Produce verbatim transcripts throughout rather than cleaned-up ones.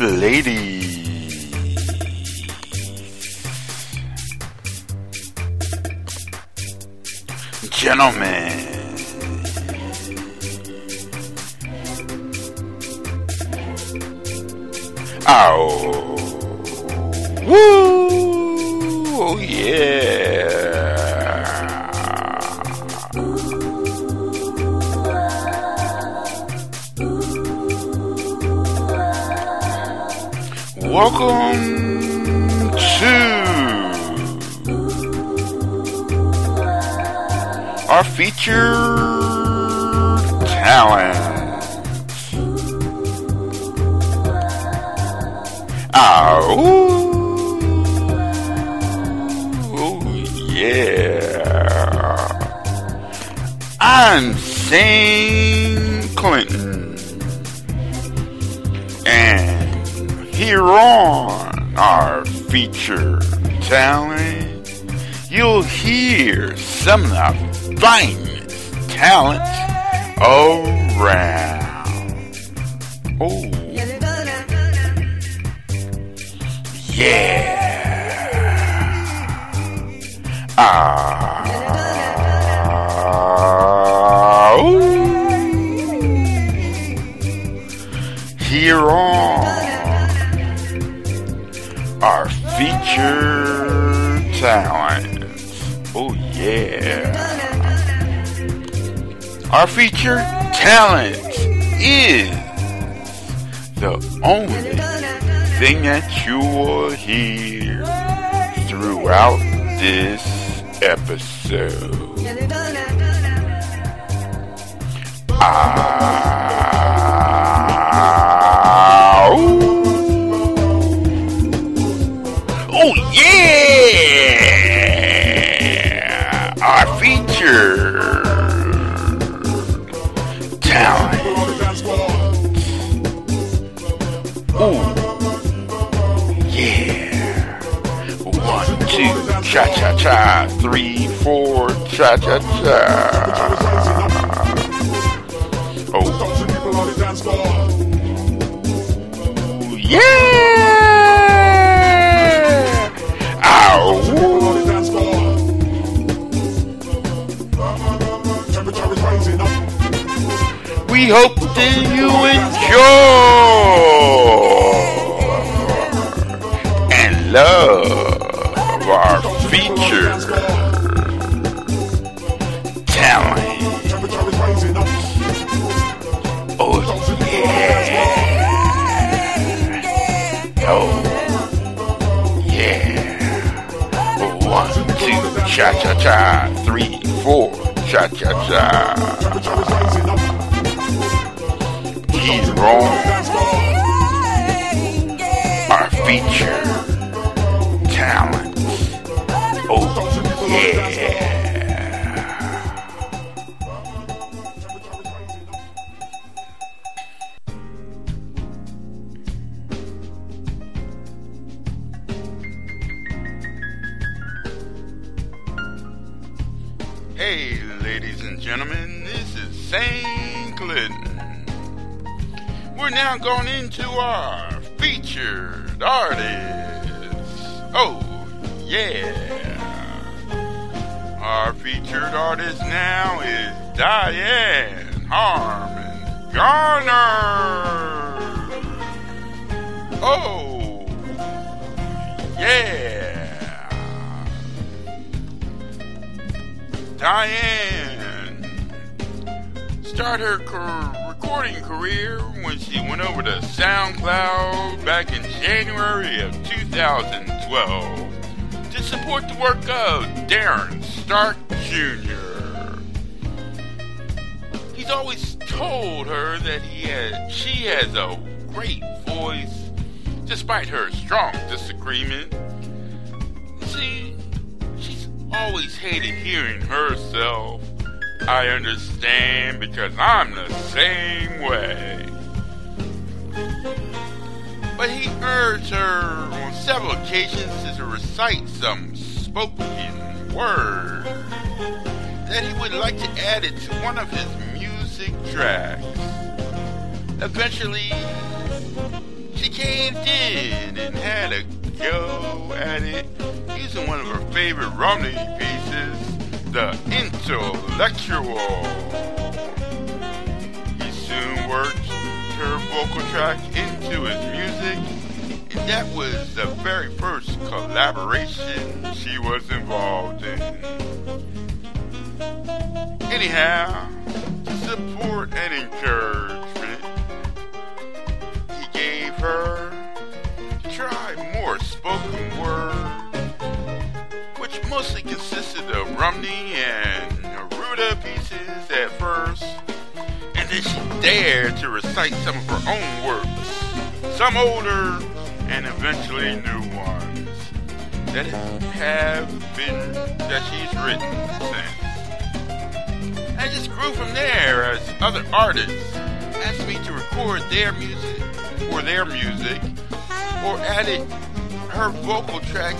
Ladies. Gentlemen. Oh. Woo! Oh yeah. Welcome to our featured talents. Oh. Yeah, I'm Shane Clinton, and here on our featured talent, you'll hear some of the finest talents around. Oh, yeah. Ah, here on our featured talents. Oh yeah, our featured talent is the only thing that you will hear throughout this episode. Ah, oh yeah! Our feature talent. Oh yeah! One, two. Cha cha cha, three, four, cha cha cha. Oh, yeah! Ow! We hope that you enjoy and love our feature talent. Oh yeah. Oh yeah. One, two, cha cha cha. Three, four, cha cha cha. He's wrong. Our feature talent. Yeah. Hey, ladies and gentlemen, this is Saint Clinton. We're now going into our featured artists. Oh, yeah. Our featured artist now is Diane Harman-Garner. Oh, yeah. Diane started her cor- recording career when she went over to SoundCloud back in January of two thousand twelve. To support the work of Darren Stark Junior always told her that he had, she has a great voice, despite her strong disagreement. See, she's always hated hearing herself. I understand because I'm the same way. But he urged her on several occasions to recite some spoken word that he would like to add it to one of his music tracks. Eventually, she caved in and had a go at it using one of her favorite Romney pieces, The Intellectual. He soon worked her vocal track into his music, and that was the very first collaboration she was involved in. Anyhow, to support and encouragement, he gave her try more spoken word, which mostly consisted of Romney and Neruda pieces at first. Did she dare to recite some of her own works, some older and eventually new ones that have been that she's written since, and just grew from there as other artists asked me to record their music or their music or added her vocal track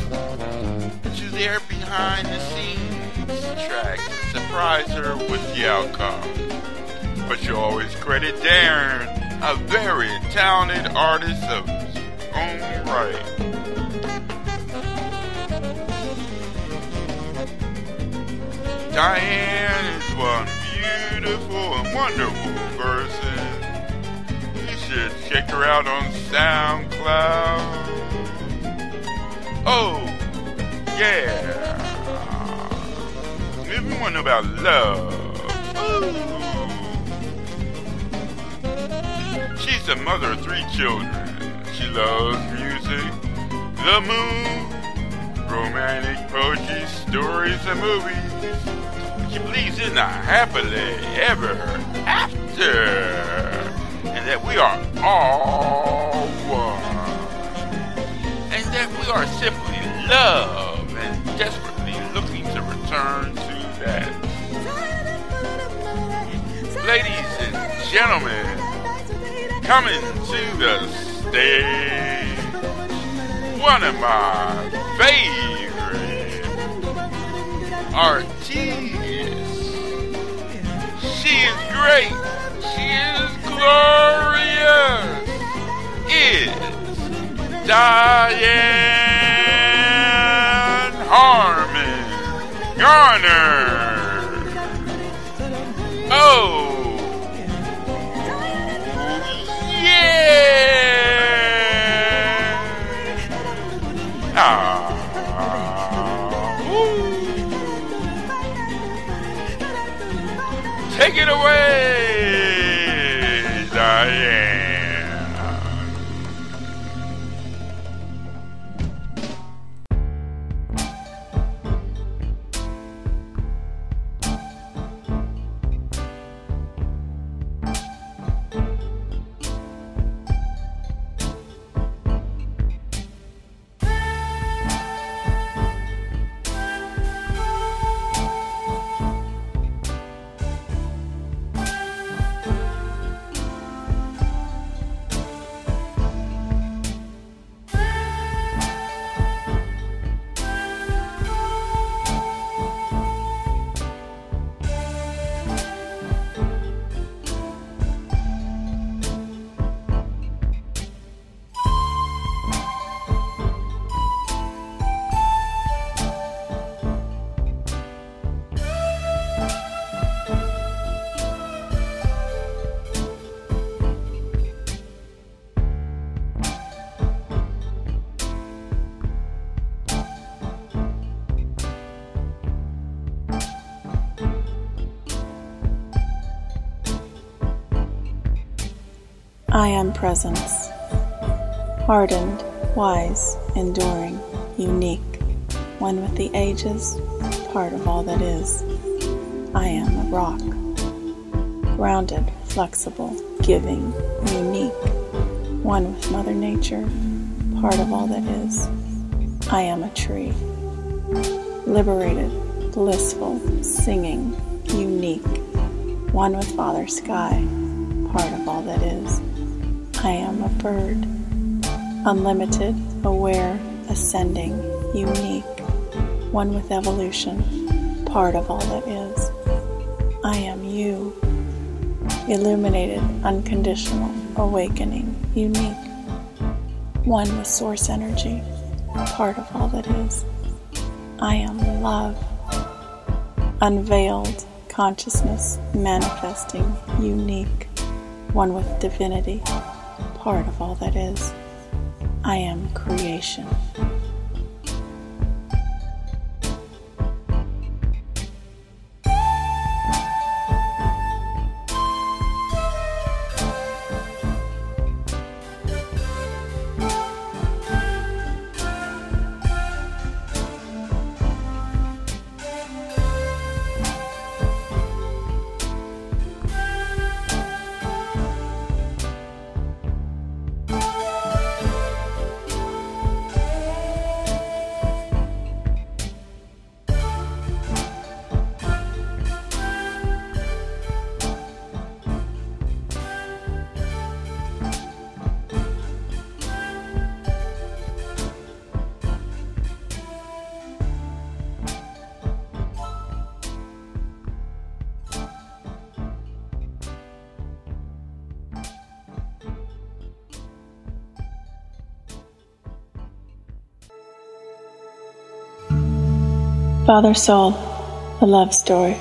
to their behind the scenes track to surprise her with the outcome. But you always credit Darren, a very talented artist of his own right. Diane is one beautiful and wonderful person. You should check her out on SoundCloud. Oh, yeah. Maybe one about love. Ooh. She's a mother of three children. She loves music, the moon, romantic poetry, stories, and movies. She believes in a happily ever after, and that we are all one, and that we are simply love and desperately looking to return to that. Ladies and gentlemen, coming to the stage, one of my favorite artists. She is great. She is glorious. It's Diane Harman-Garner. Oh. Take it away, Diane. I am presence, hardened, wise, enduring, unique, one with the ages, part of all that is. I am a rock, grounded, flexible, giving, unique, one with Mother Nature, part of all that is. I am a tree. Liberated, blissful, singing, unique, one with Father Sky, part of all that is. I am a bird. Unlimited, aware, ascending, unique, one with evolution, part of all that is. I am you. Illuminated, unconditional, awakening, unique, one with source energy, part of all that is. I am love. Unveiled, consciousness, manifesting, unique, one with divinity, part of all that is. I am creation. Father Soul, a love story.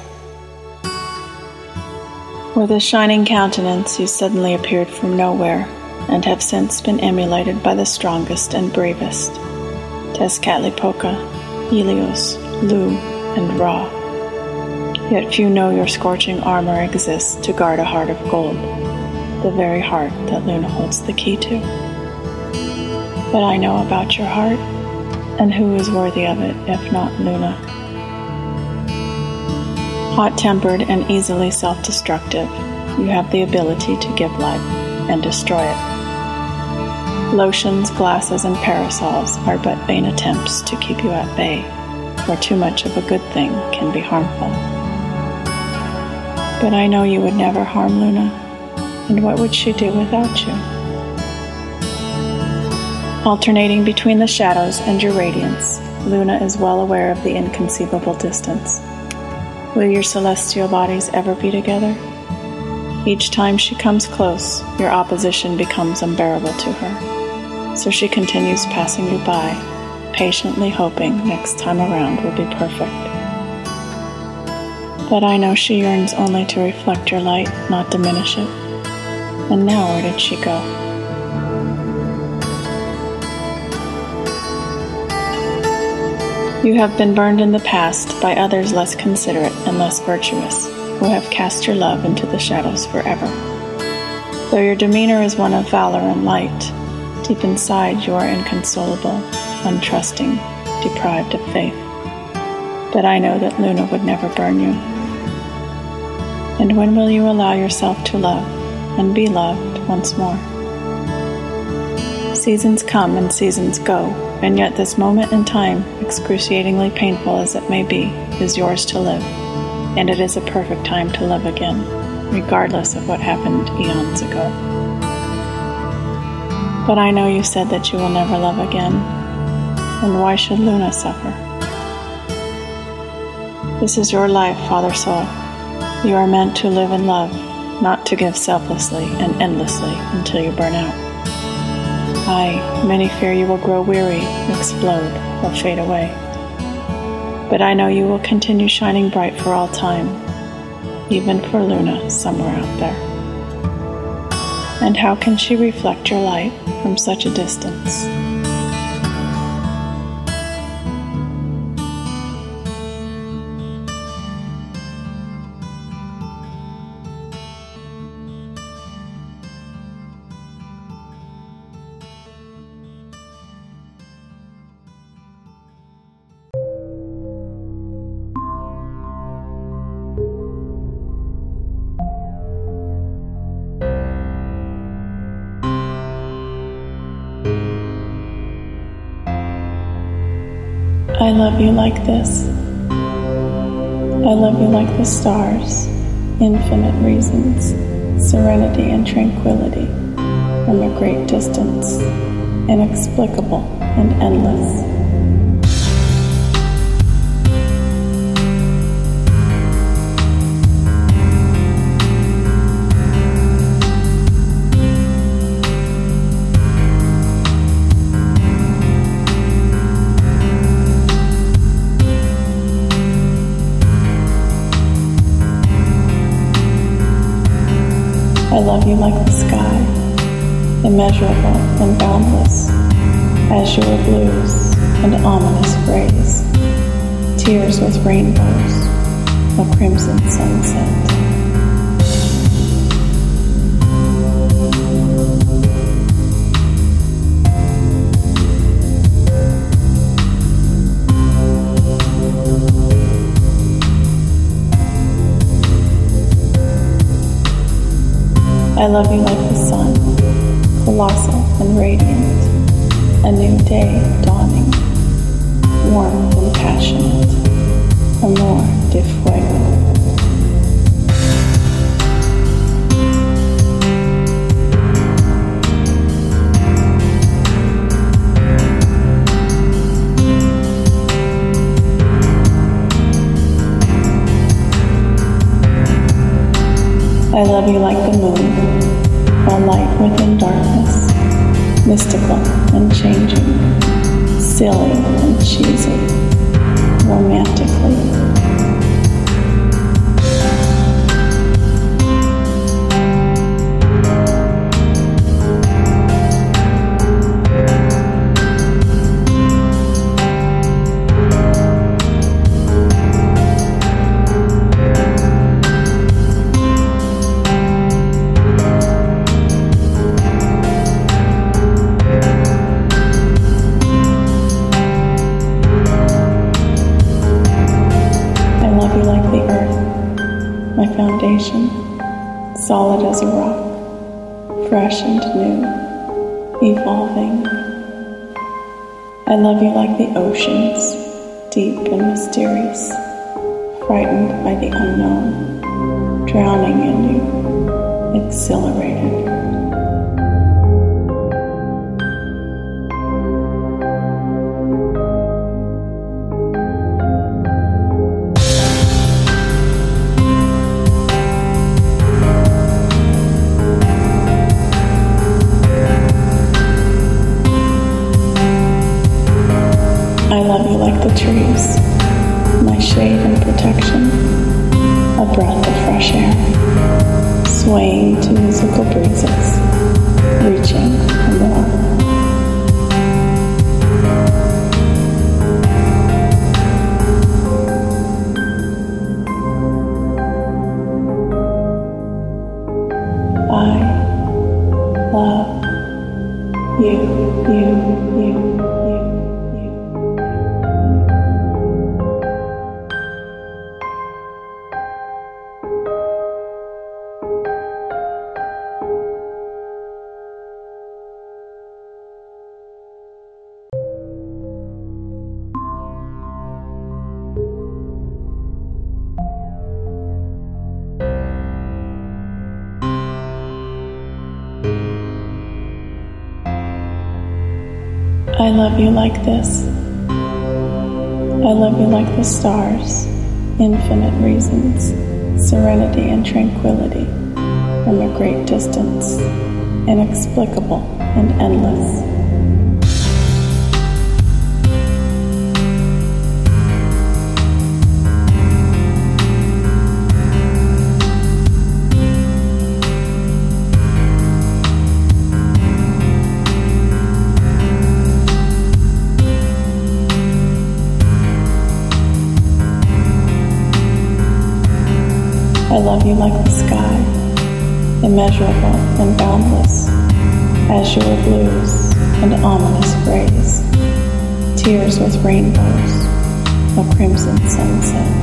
With a shining countenance, you suddenly appeared from nowhere and have since been emulated by the strongest and bravest, Tezcatlipoca, Helios, Lu, and Ra. Yet few know your scorching armor exists to guard a heart of gold, the very heart that Luna holds the key to. But I know about your heart, and who is worthy of it if not Luna? Hot-tempered and easily self-destructive, you have the ability to give life and destroy it. Lotions, glasses, and parasols are but vain attempts to keep you at bay, for too much of a good thing can be harmful. But I know you would never harm Luna, and what would she do without you? Alternating between the shadows and your radiance, Luna is well aware of the inconceivable distance. Will your celestial bodies ever be together? Each time she comes close, your opposition becomes unbearable to her. So she continues passing you by, patiently hoping next time around will be perfect. But I know she yearns only to reflect your light, not diminish it. And now where did she go? You have been burned in the past by others less considerate and less virtuous, who have cast your love into the shadows forever. Though your demeanor is one of valor and light, deep inside you are inconsolable, untrusting, deprived of faith. But I know that Luna would never burn you. And when will you allow yourself to love and be loved once more? Seasons come and seasons go, and yet this moment in time, excruciatingly painful as it may be, is yours to live, and it is a perfect time to love again, regardless of what happened eons ago. But I know you said that you will never love again, and why should Luna suffer? This is your life, Father Soul. You are meant to live in love, not to give selflessly and endlessly until you burn out. Aye, many fear you will grow weary, explode, or fade away. But I know you will continue shining bright for all time, even for Luna somewhere out there. And how can she reflect your light from such a distance? I love you like this. I love you like the stars, infinite reasons, serenity and tranquility from a great distance, inexplicable and endless. I love you like the sky, immeasurable and boundless, azure blues and ominous grays, tears with rainbows, a crimson sunset. I love you like the sun, colossal and radiant, a new day dawning, warm and passionate, amor de fuego. I love you like the moon, a light within darkness, mystical and changing, silly and cheesy, romantically. Solid as a rock, fresh and new, evolving. I love you like the oceans, deep and mysterious, frightened by the unknown, drowning in you, exhilarated. Trees, my shade and protection, a breath of fresh air, swaying to musical breezes, reaching for more. I love you like this. I love you like the stars, infinite reasons, serenity and tranquility from a great distance, inexplicable and endless. I love you like the sky, immeasurable and boundless, azure blues and ominous grays, tears with rainbows, a crimson sunset.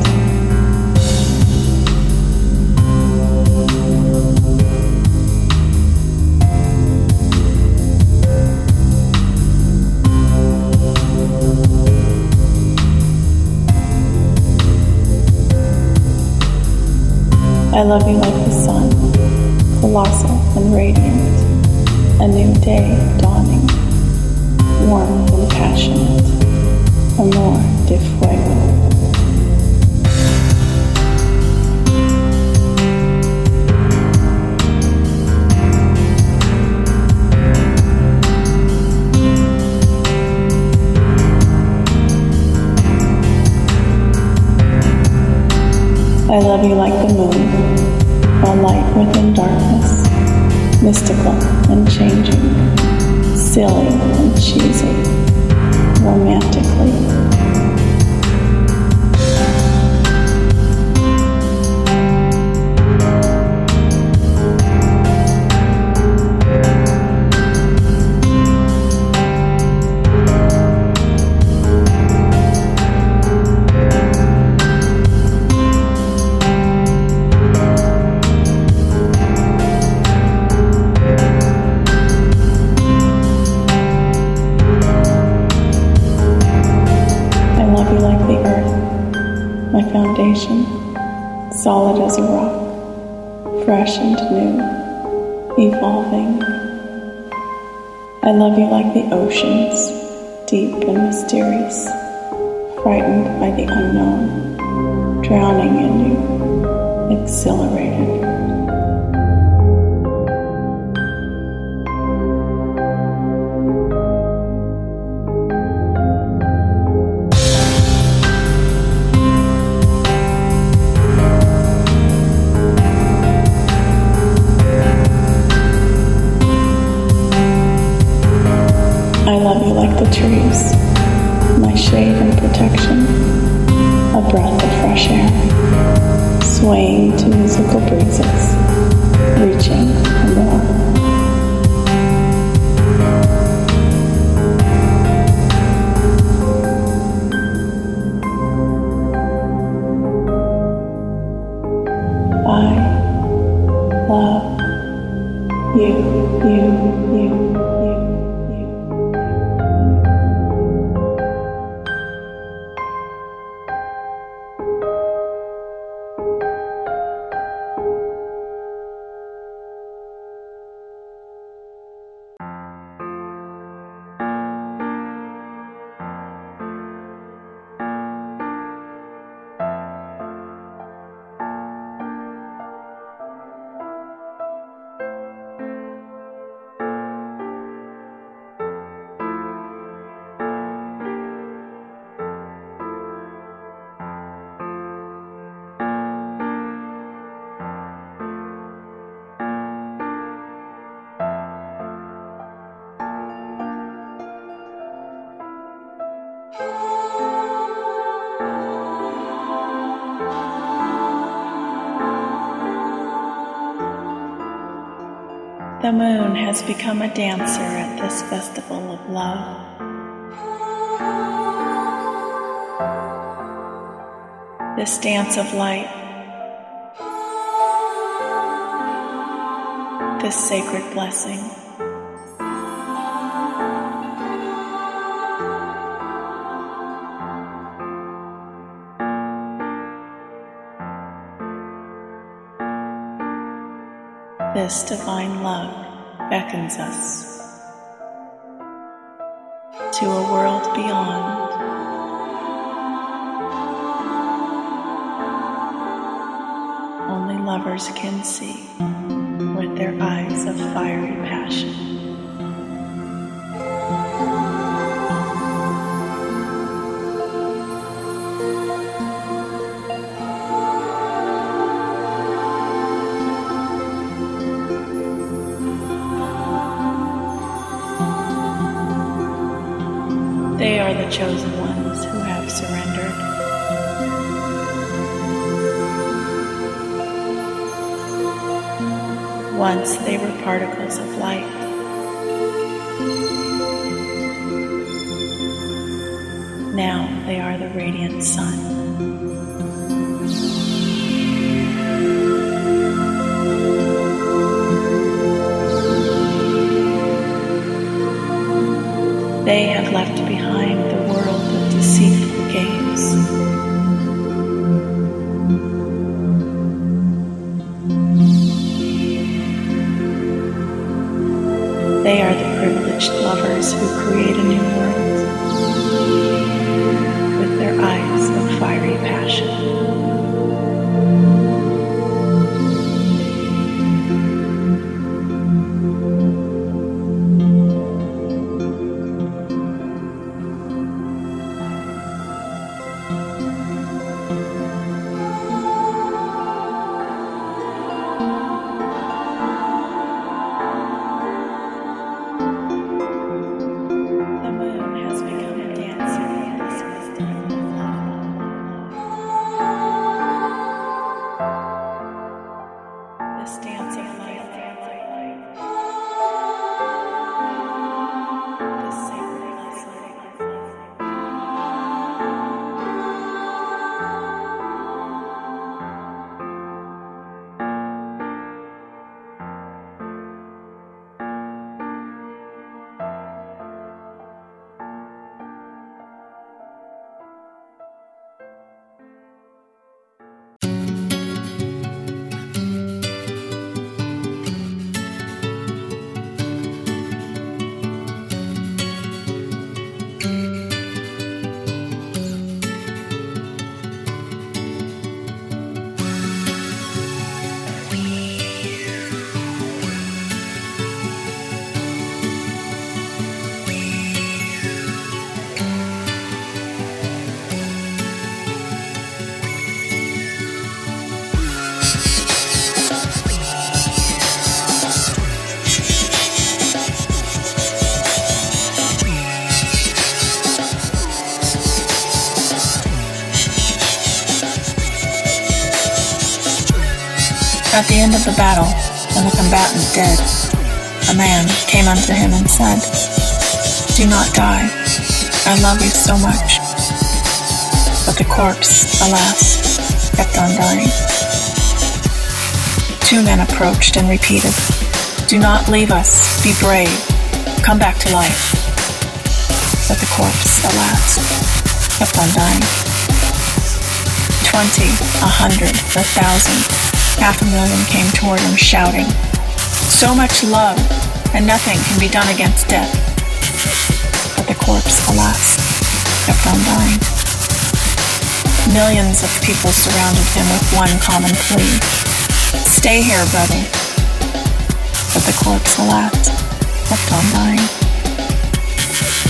I love you like the sun, colossal and radiant, a new day dawning, warm and passionate, amor de fuego. I love you like the moon, a light within darkness, mystical and changing, silly and cheesy, romantically. Solid as a rock, fresh and new, evolving. I love you like the oceans, deep and mysterious, frightened by the unknown, drowning in you, exhilarated. Trees, my shade and protection, a breath of fresh air, swaying to musical breezes, reaching for more. The moon has become a dancer at this festival of love. This dance of light, this sacred blessing. This divine love beckons us to a world beyond. Only lovers can see with their eyes of fiery passion. Chosen ones who have surrendered. Once they were particles of light. Now they are the radiant sun. They have left behind the world of deceitful games. those who create a new world with their eyes of fiery passion. At the end of the battle, when the combatant dead, a man came unto him and said, "Do not die, I love you so much." But the corpse, alas, kept on dying. Two men approached and repeated, "Do not leave us, be brave, come back to life." But the corpse, alas, kept on dying. Twenty, a hundred, a thousand, half a million came toward him, shouting, "So much love, and nothing can be done against death." But the corpse, alas, kept on dying. Millions of people surrounded him with one common plea, "Stay here, brother." But the corpse, alas, kept on dying.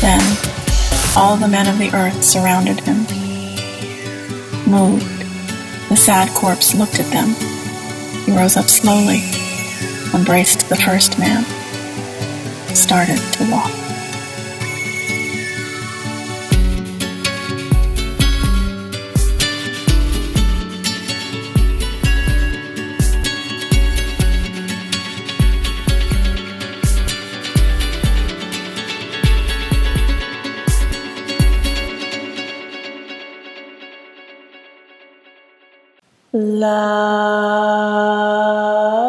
Then all the men of the earth surrounded him. Moved, the sad corpse looked at them. He rose up slowly, embraced the first man, started to walk. Love.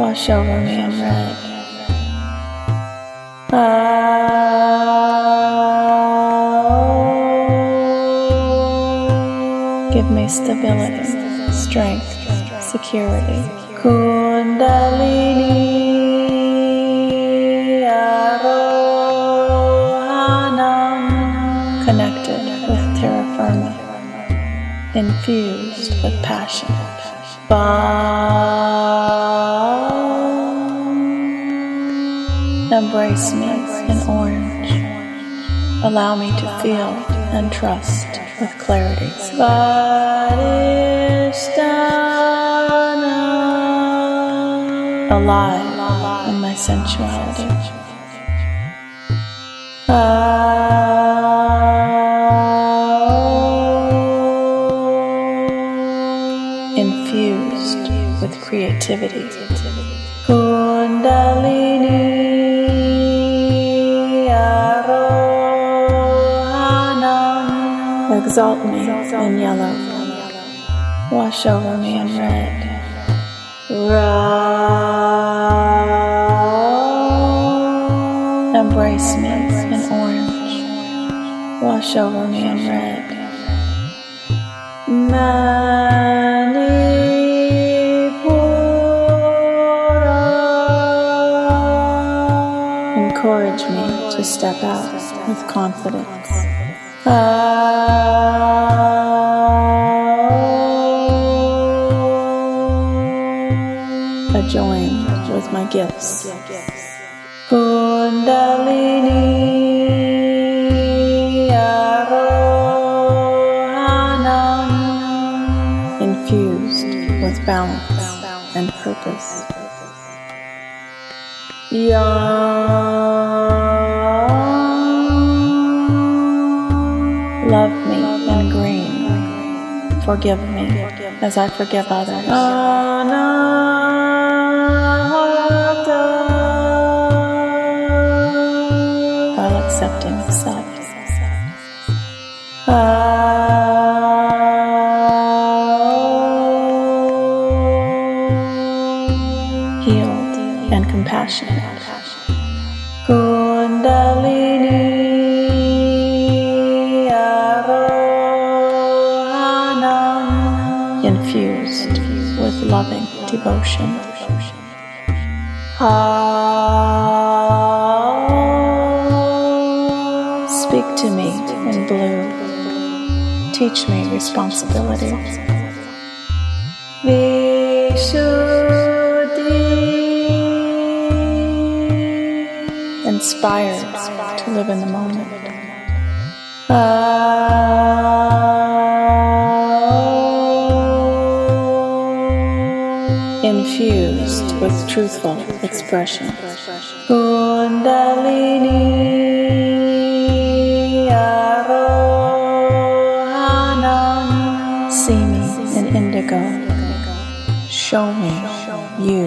Wash over me and red. Oh. Give me stability, strength, security. Kundalini Arohanam, connected with terra firma, infused with passion. Bond, embrace me in orange. Allow me to feel and trust with clarity. Alive in my sensuality. Ah, infused with creativity. Kundalini Arohanam, exalt me in yellow. Wash over me in red. Ra. Embrace me in orange. wash over me in red. Mani encourage me to step out with confidence. Ah, adjoin with my gifts. Kundalini Arohanam, infused with balance and purpose. Yam. Love me in green. Forgive me as I forgive others. Anahata. While accepting self. Healed and compassionate. Kundalini. With loving devotion. Ah, speak to me in blue. Teach me responsibility. Vishuddhi. Inspired to live in the moment. Ah, infused with truthful expression. Kundalini Arohanam. See me in indigo. Show me you.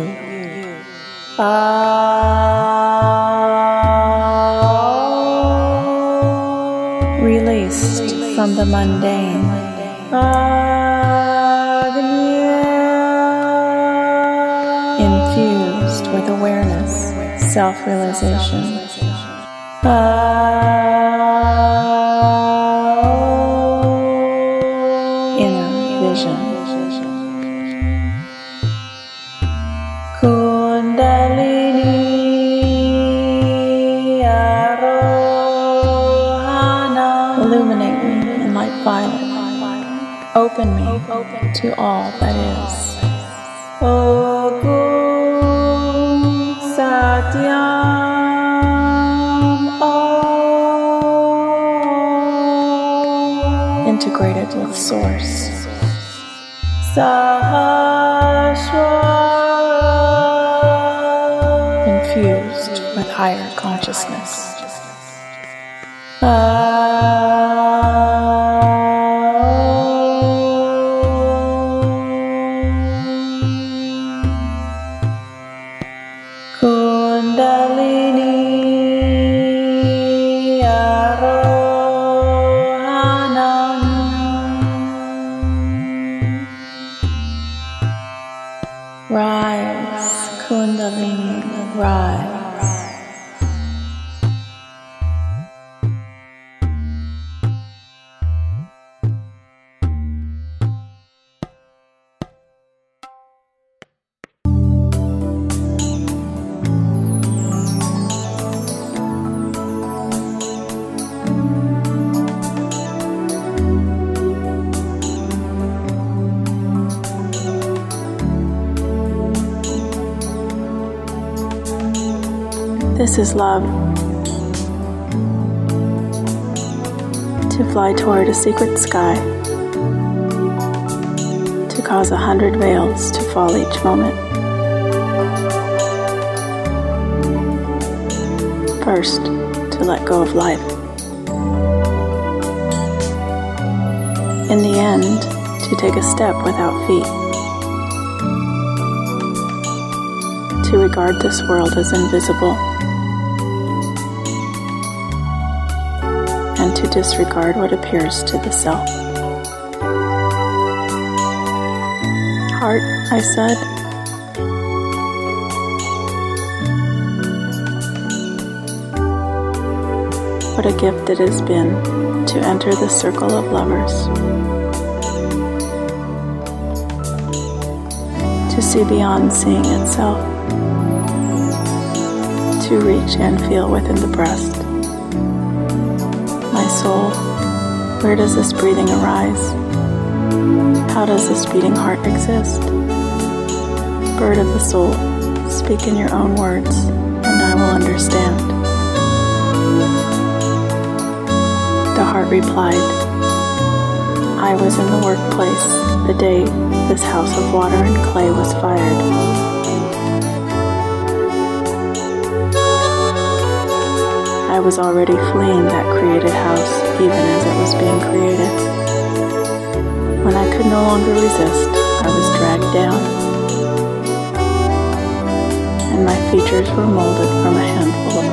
Ah, released from the mundane. Ah, with awareness, self-realization. Ah, inner vision. Kundalini Arohanam. Illuminate me in light violet. Open me to all that is. O Guru Satyam, oh, integrated with Source. Sahasra, infused with higher consciousness. Kundalini Arohanam. Rise, Kundalini, rise. This is love. To fly toward a secret sky. To cause a hundred veils to fall each moment. First, to let go of life. In the end, to take a step without feet. To regard this world as invisible. And to disregard what appears to the self. Heart, I said. what a gift it has been to enter the circle of lovers, to see beyond seeing itself, to reach and feel within the breast. My soul, where does this breathing arise? How does this beating heart exist? Bird of the soul, speak in your own words, and I will understand. The heart replied, I was in the workplace the day this house of water and clay was fired. I was already fleeing that created house even as it was being created. When I could no longer resist, I was dragged down, and my features were molded from a handful of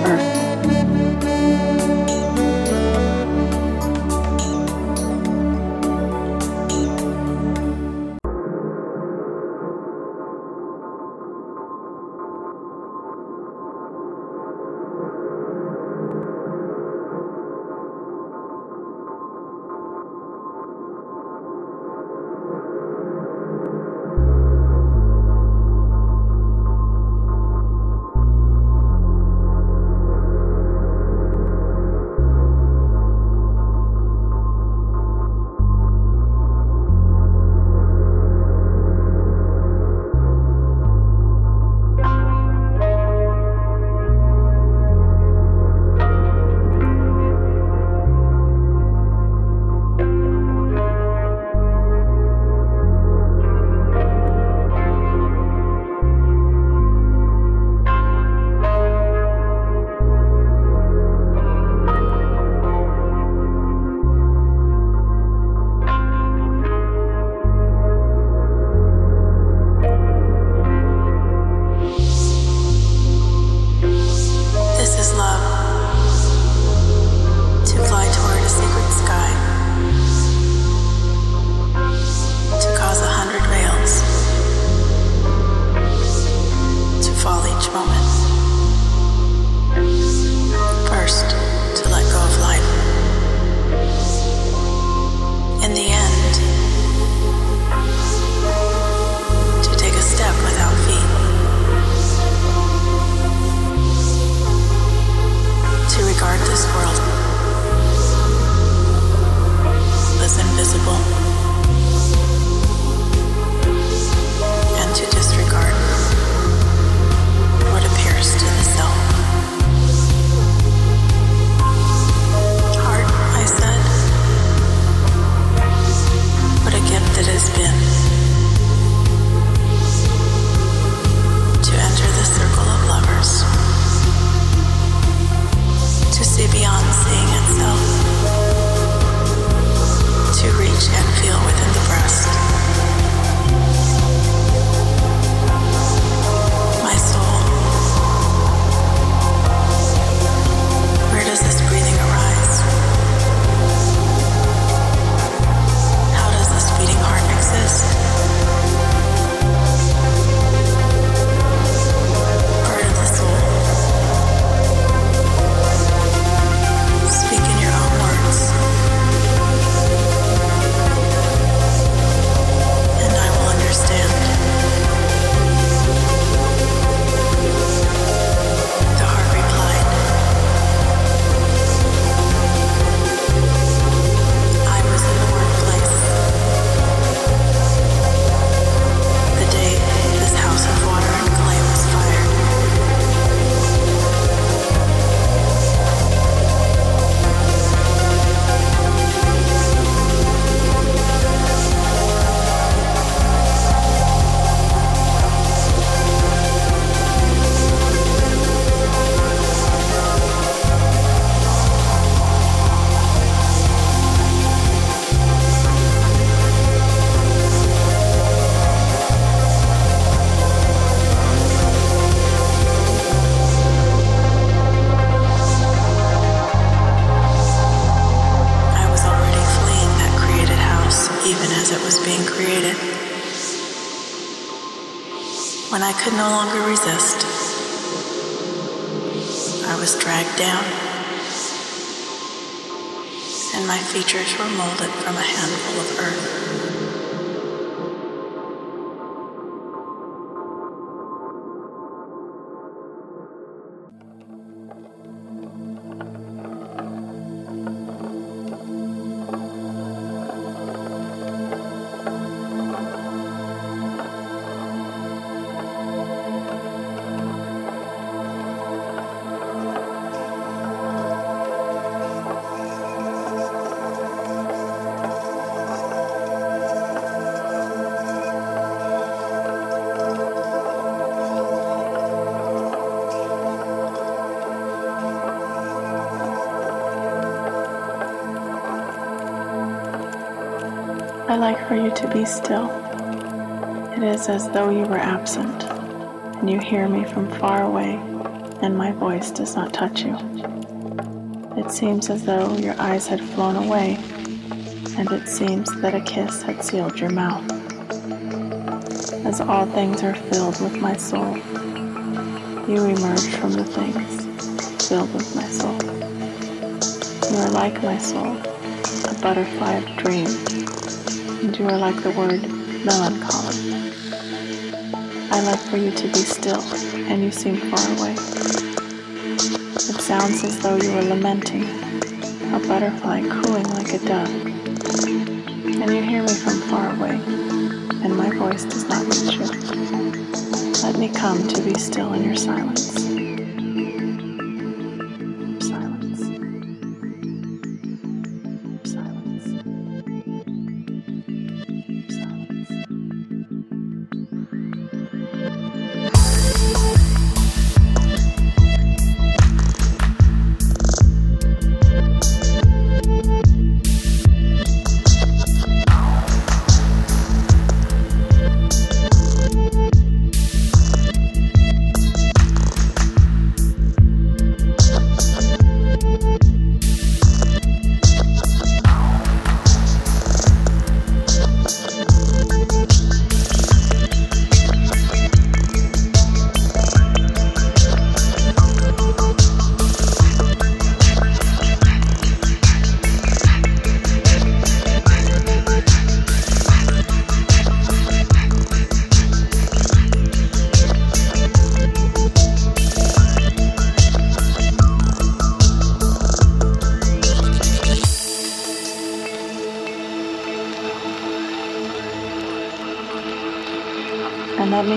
no longer resist. I was dragged down, and my features were molded from a handful of earth. I like for you to be still. It is as though you were absent, and you hear me from far away, and my voice does not touch you. It seems as though your eyes had flown away, and it seems that a kiss had sealed your mouth. As all things are filled with my soul, you emerge from the things filled with my soul. You are like my soul, a butterfly of dreams. And you are like the word melancholy. I like for you to be still, and you seem far away. It sounds as though you are lamenting, a butterfly cooing like a dove. And you hear me from far away, and my voice does not reach you. Let me come to be still in your silence.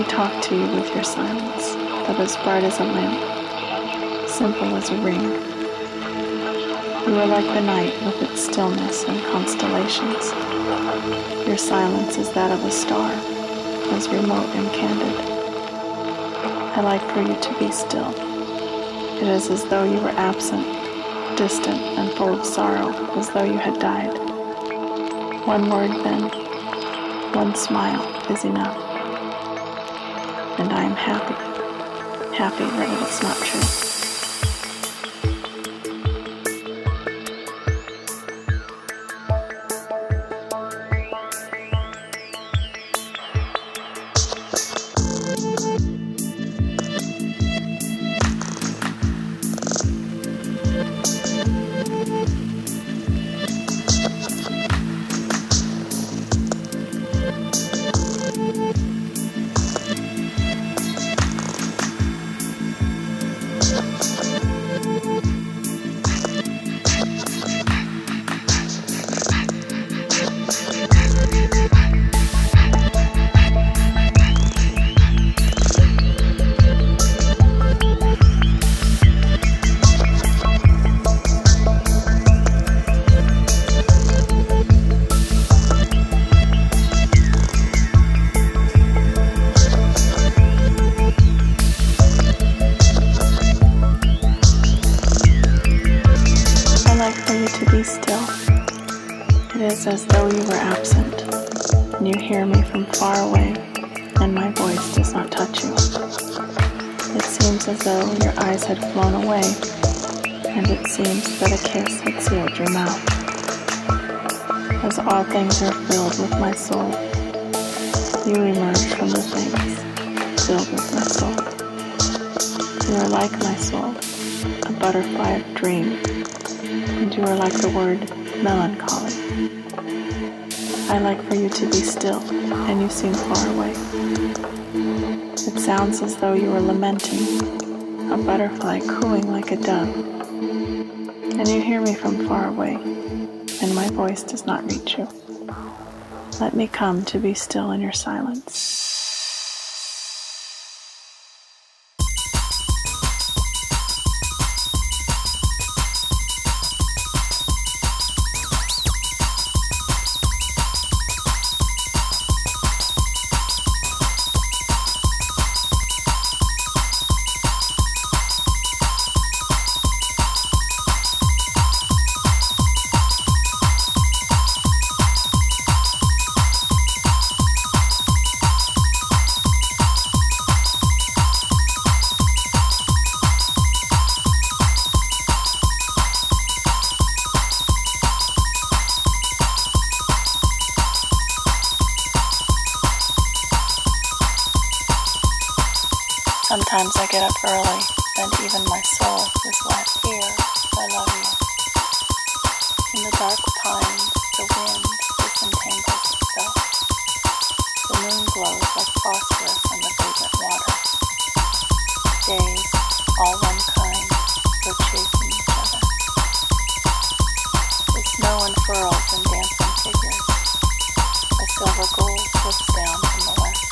Talk to you with your silence, that is bright as a lamp, simple as a ring. You are like the night with its stillness and constellations. Your silence is that of a star, as remote and candid. I like for you to be still. It is as though you were absent, distant and full of sorrow, as though you had died. One word then, one smile is enough. And I am happy, happy that it is not true. As though you were absent, and you hear me from far away, and my voice does not touch you. It seems as though your eyes had flown away, and it seems that a kiss had sealed your mouth. As all things are filled with my soul, you emerge from the things filled with my soul. You are like my soul, a butterfly of dream, and you are like the word melancholy. I like for you to be still, and you seem far away. It sounds as though you were lamenting, a butterfly cooing like a dove. And you hear me from far away, and my voice does not reach you. Let me come to be still in your silence. Sometimes I get up early, and even my soul is wet. Here, I love you. In the dark pines, the wind disentangles itself. The moon glows like phosphorus in the fragrant water. Days, all one kind, were chasing each other. The snow unfurls in dancing figures. A silver gold slips down from the west.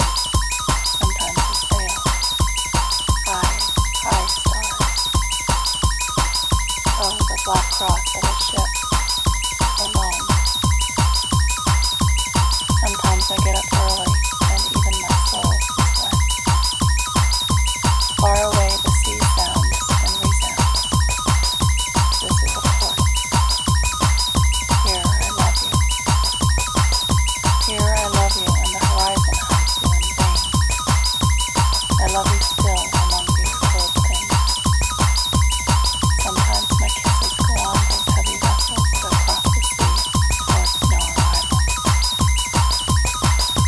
Black cross of a ship, alone. Sometimes I get up early, and even my soul is wet. Far away the sea sounds and resounds. This is a port. Here I love you. Here I love you, and the horizon hugs you in vain. I love you still.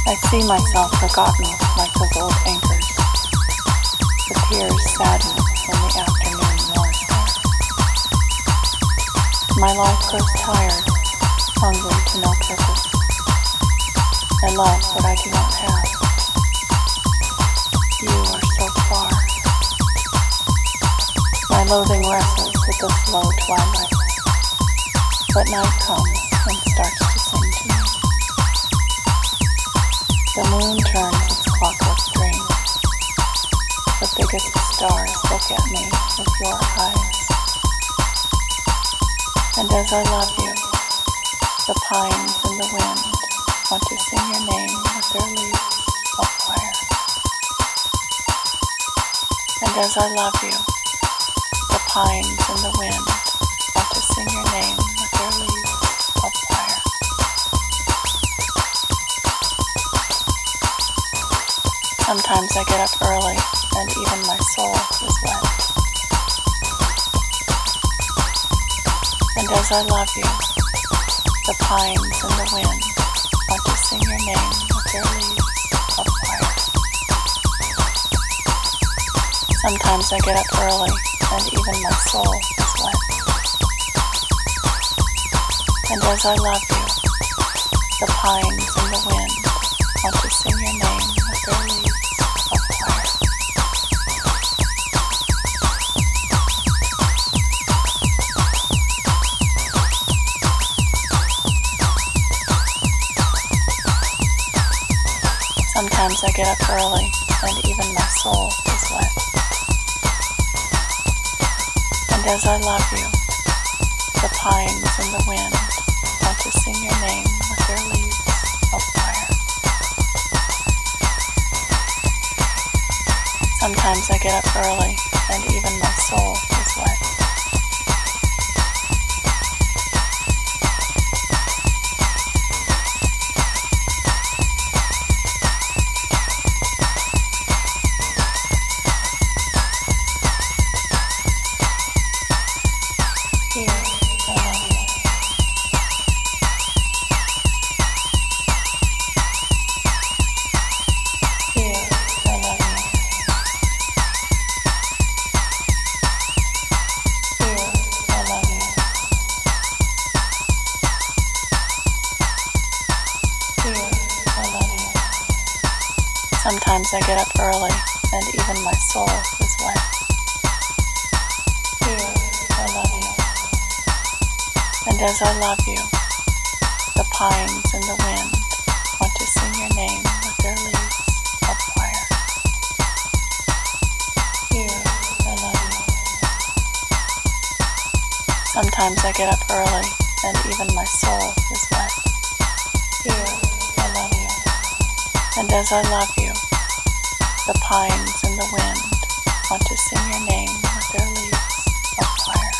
I see myself forgotten like those old anchors. The piers saddened when the afternoon wars there. My life grows tired, hungry to no purpose. I love what I do not have. You are so far. My loathing wrestles with the slow twilight. But night comes and starts to sing to me. The moon turns its clockwork green. The biggest stars look at me with your eyes. And as I love you, the pines and the wind want to sing your name with their leaves of fire. And as I love you, the pines and the wind want to sing your name with their leaves of fire. Sometimes I get up early, and even my soul is wet. And as I love you, the pines and the wind want to sing your name with their leaves of fire. Sometimes I get up early, and even my soul is wet. And as I love you, the pines and the wind want to sing your name with their leaves. Sometimes I get up early, and even my soul is wet. And as I love you, the pines and the wind want to sing your name with their leaves of fire. Sometimes I get up early, and even my soul is wet. Sometimes I get up early, and even my soul is wet. Here, I love you. And as I love you, the pines and the wind want to sing your name with their leaves of fire. Here, I love you. Sometimes I get up early, and even my soul is wet. Here, I love you. And as I love you, the pines and the wind want to sing your name with their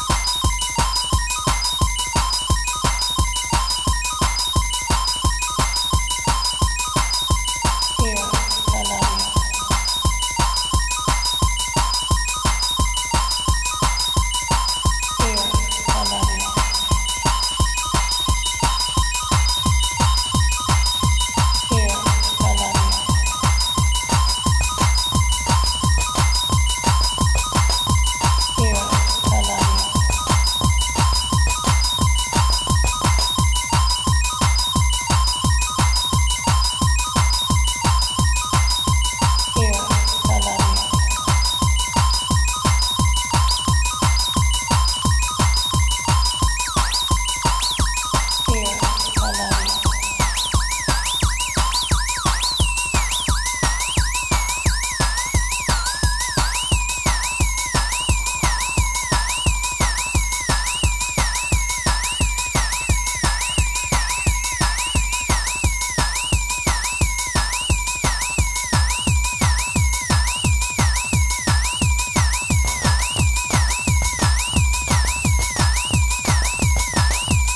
leaves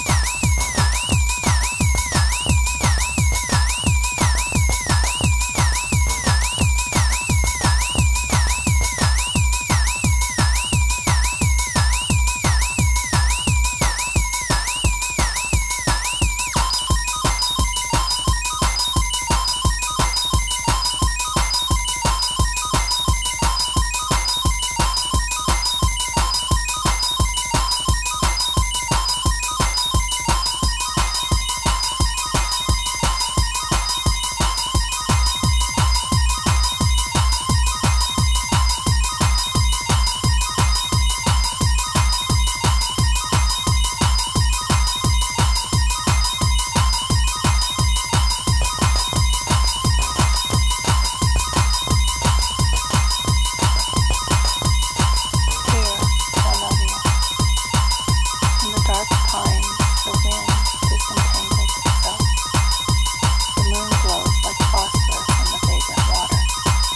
of fire.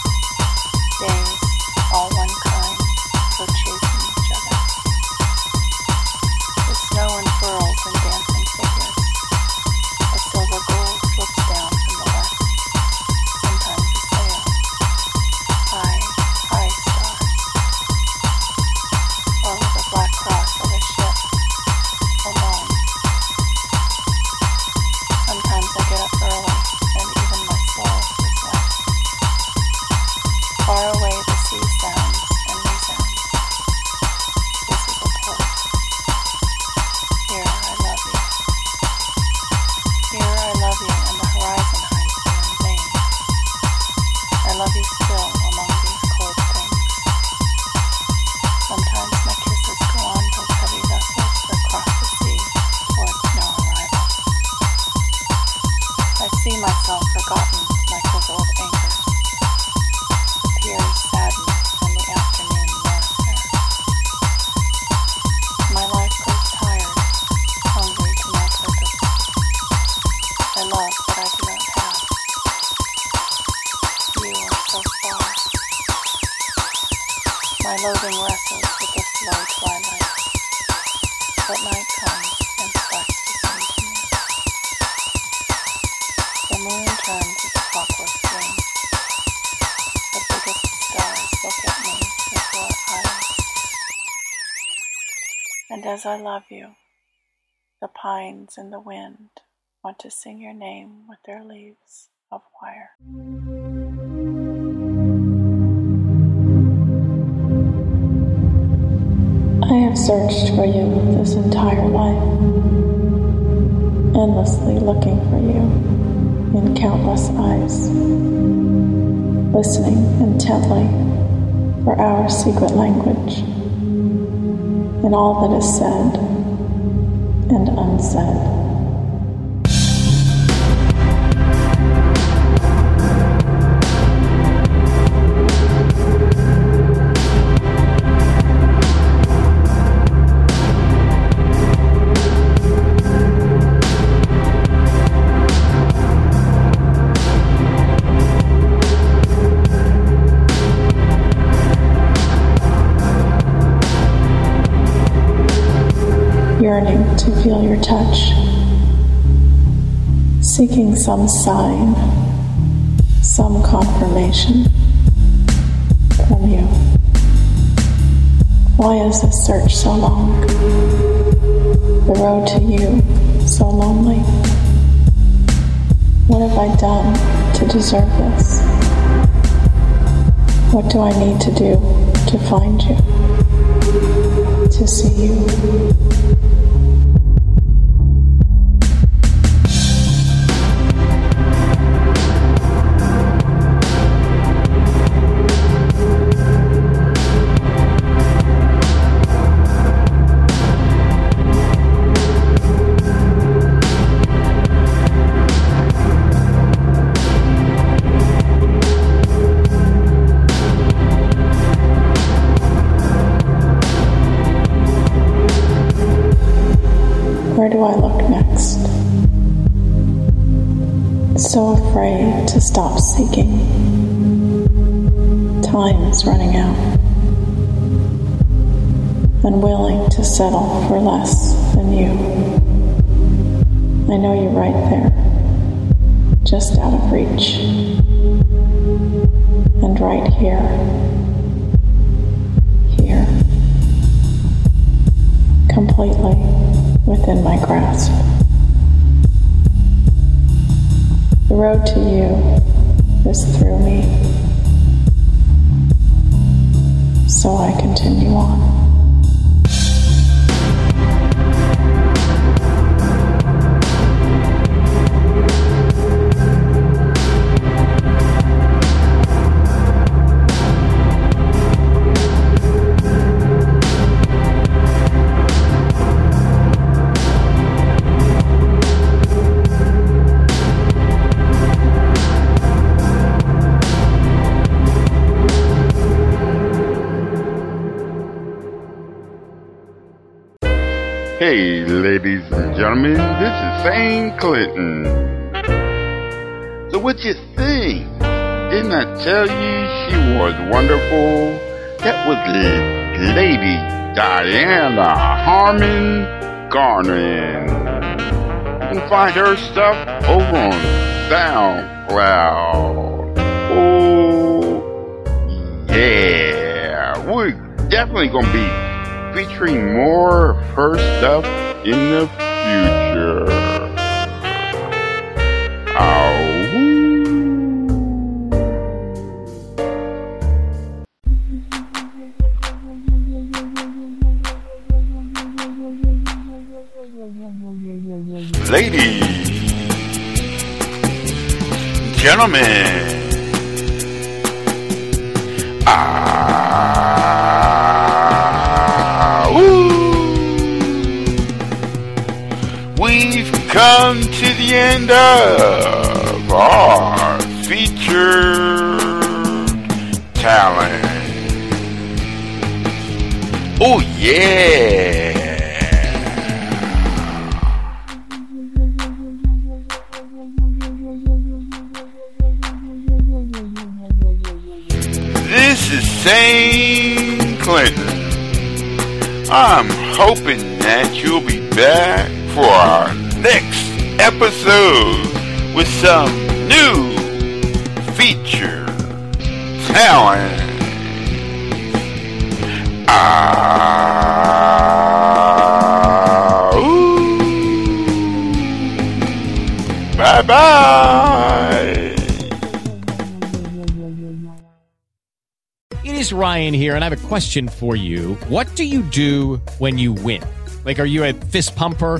Here, I love you. Here, I love you. As I love you, the pines and the wind want to sing your name with their leaves of wire. I have searched for you this entire life, endlessly looking for you in countless eyes. listening intently for our secret language in all that is said and unsaid. Yearning to feel your touch, seeking some sign, some confirmation from you. Why is this search so long? The road to you so lonely? What have I done to deserve this? What do I need to do to find you, to see you? Where do I look next? So afraid to stop seeking. Time is running out. Unwilling to settle for less than you. I know you're right there, just out of reach. And right here. Here. Completely within my grasp. The road to you is through me. So I continue on. Hey, ladies and gentlemen, this is Saint Clinton. So what you think? Didn't I tell you she was wonderful? That was Lady Diane Harman-Garner. You can find her stuff over on SoundCloud. Oh, yeah. We're definitely going to be featuring more of her stuff in the future. Ow. Ladies, gentlemen, I come to the end of our featured talent. Oh yeah. This is Saint Clinton. I'm hoping that you'll be back for our next episode with some new feature talent. Ah, ooh, bye bye. It is Ryan here, and I have a question for you. What do you do when you win? Like, are you a fist pumper?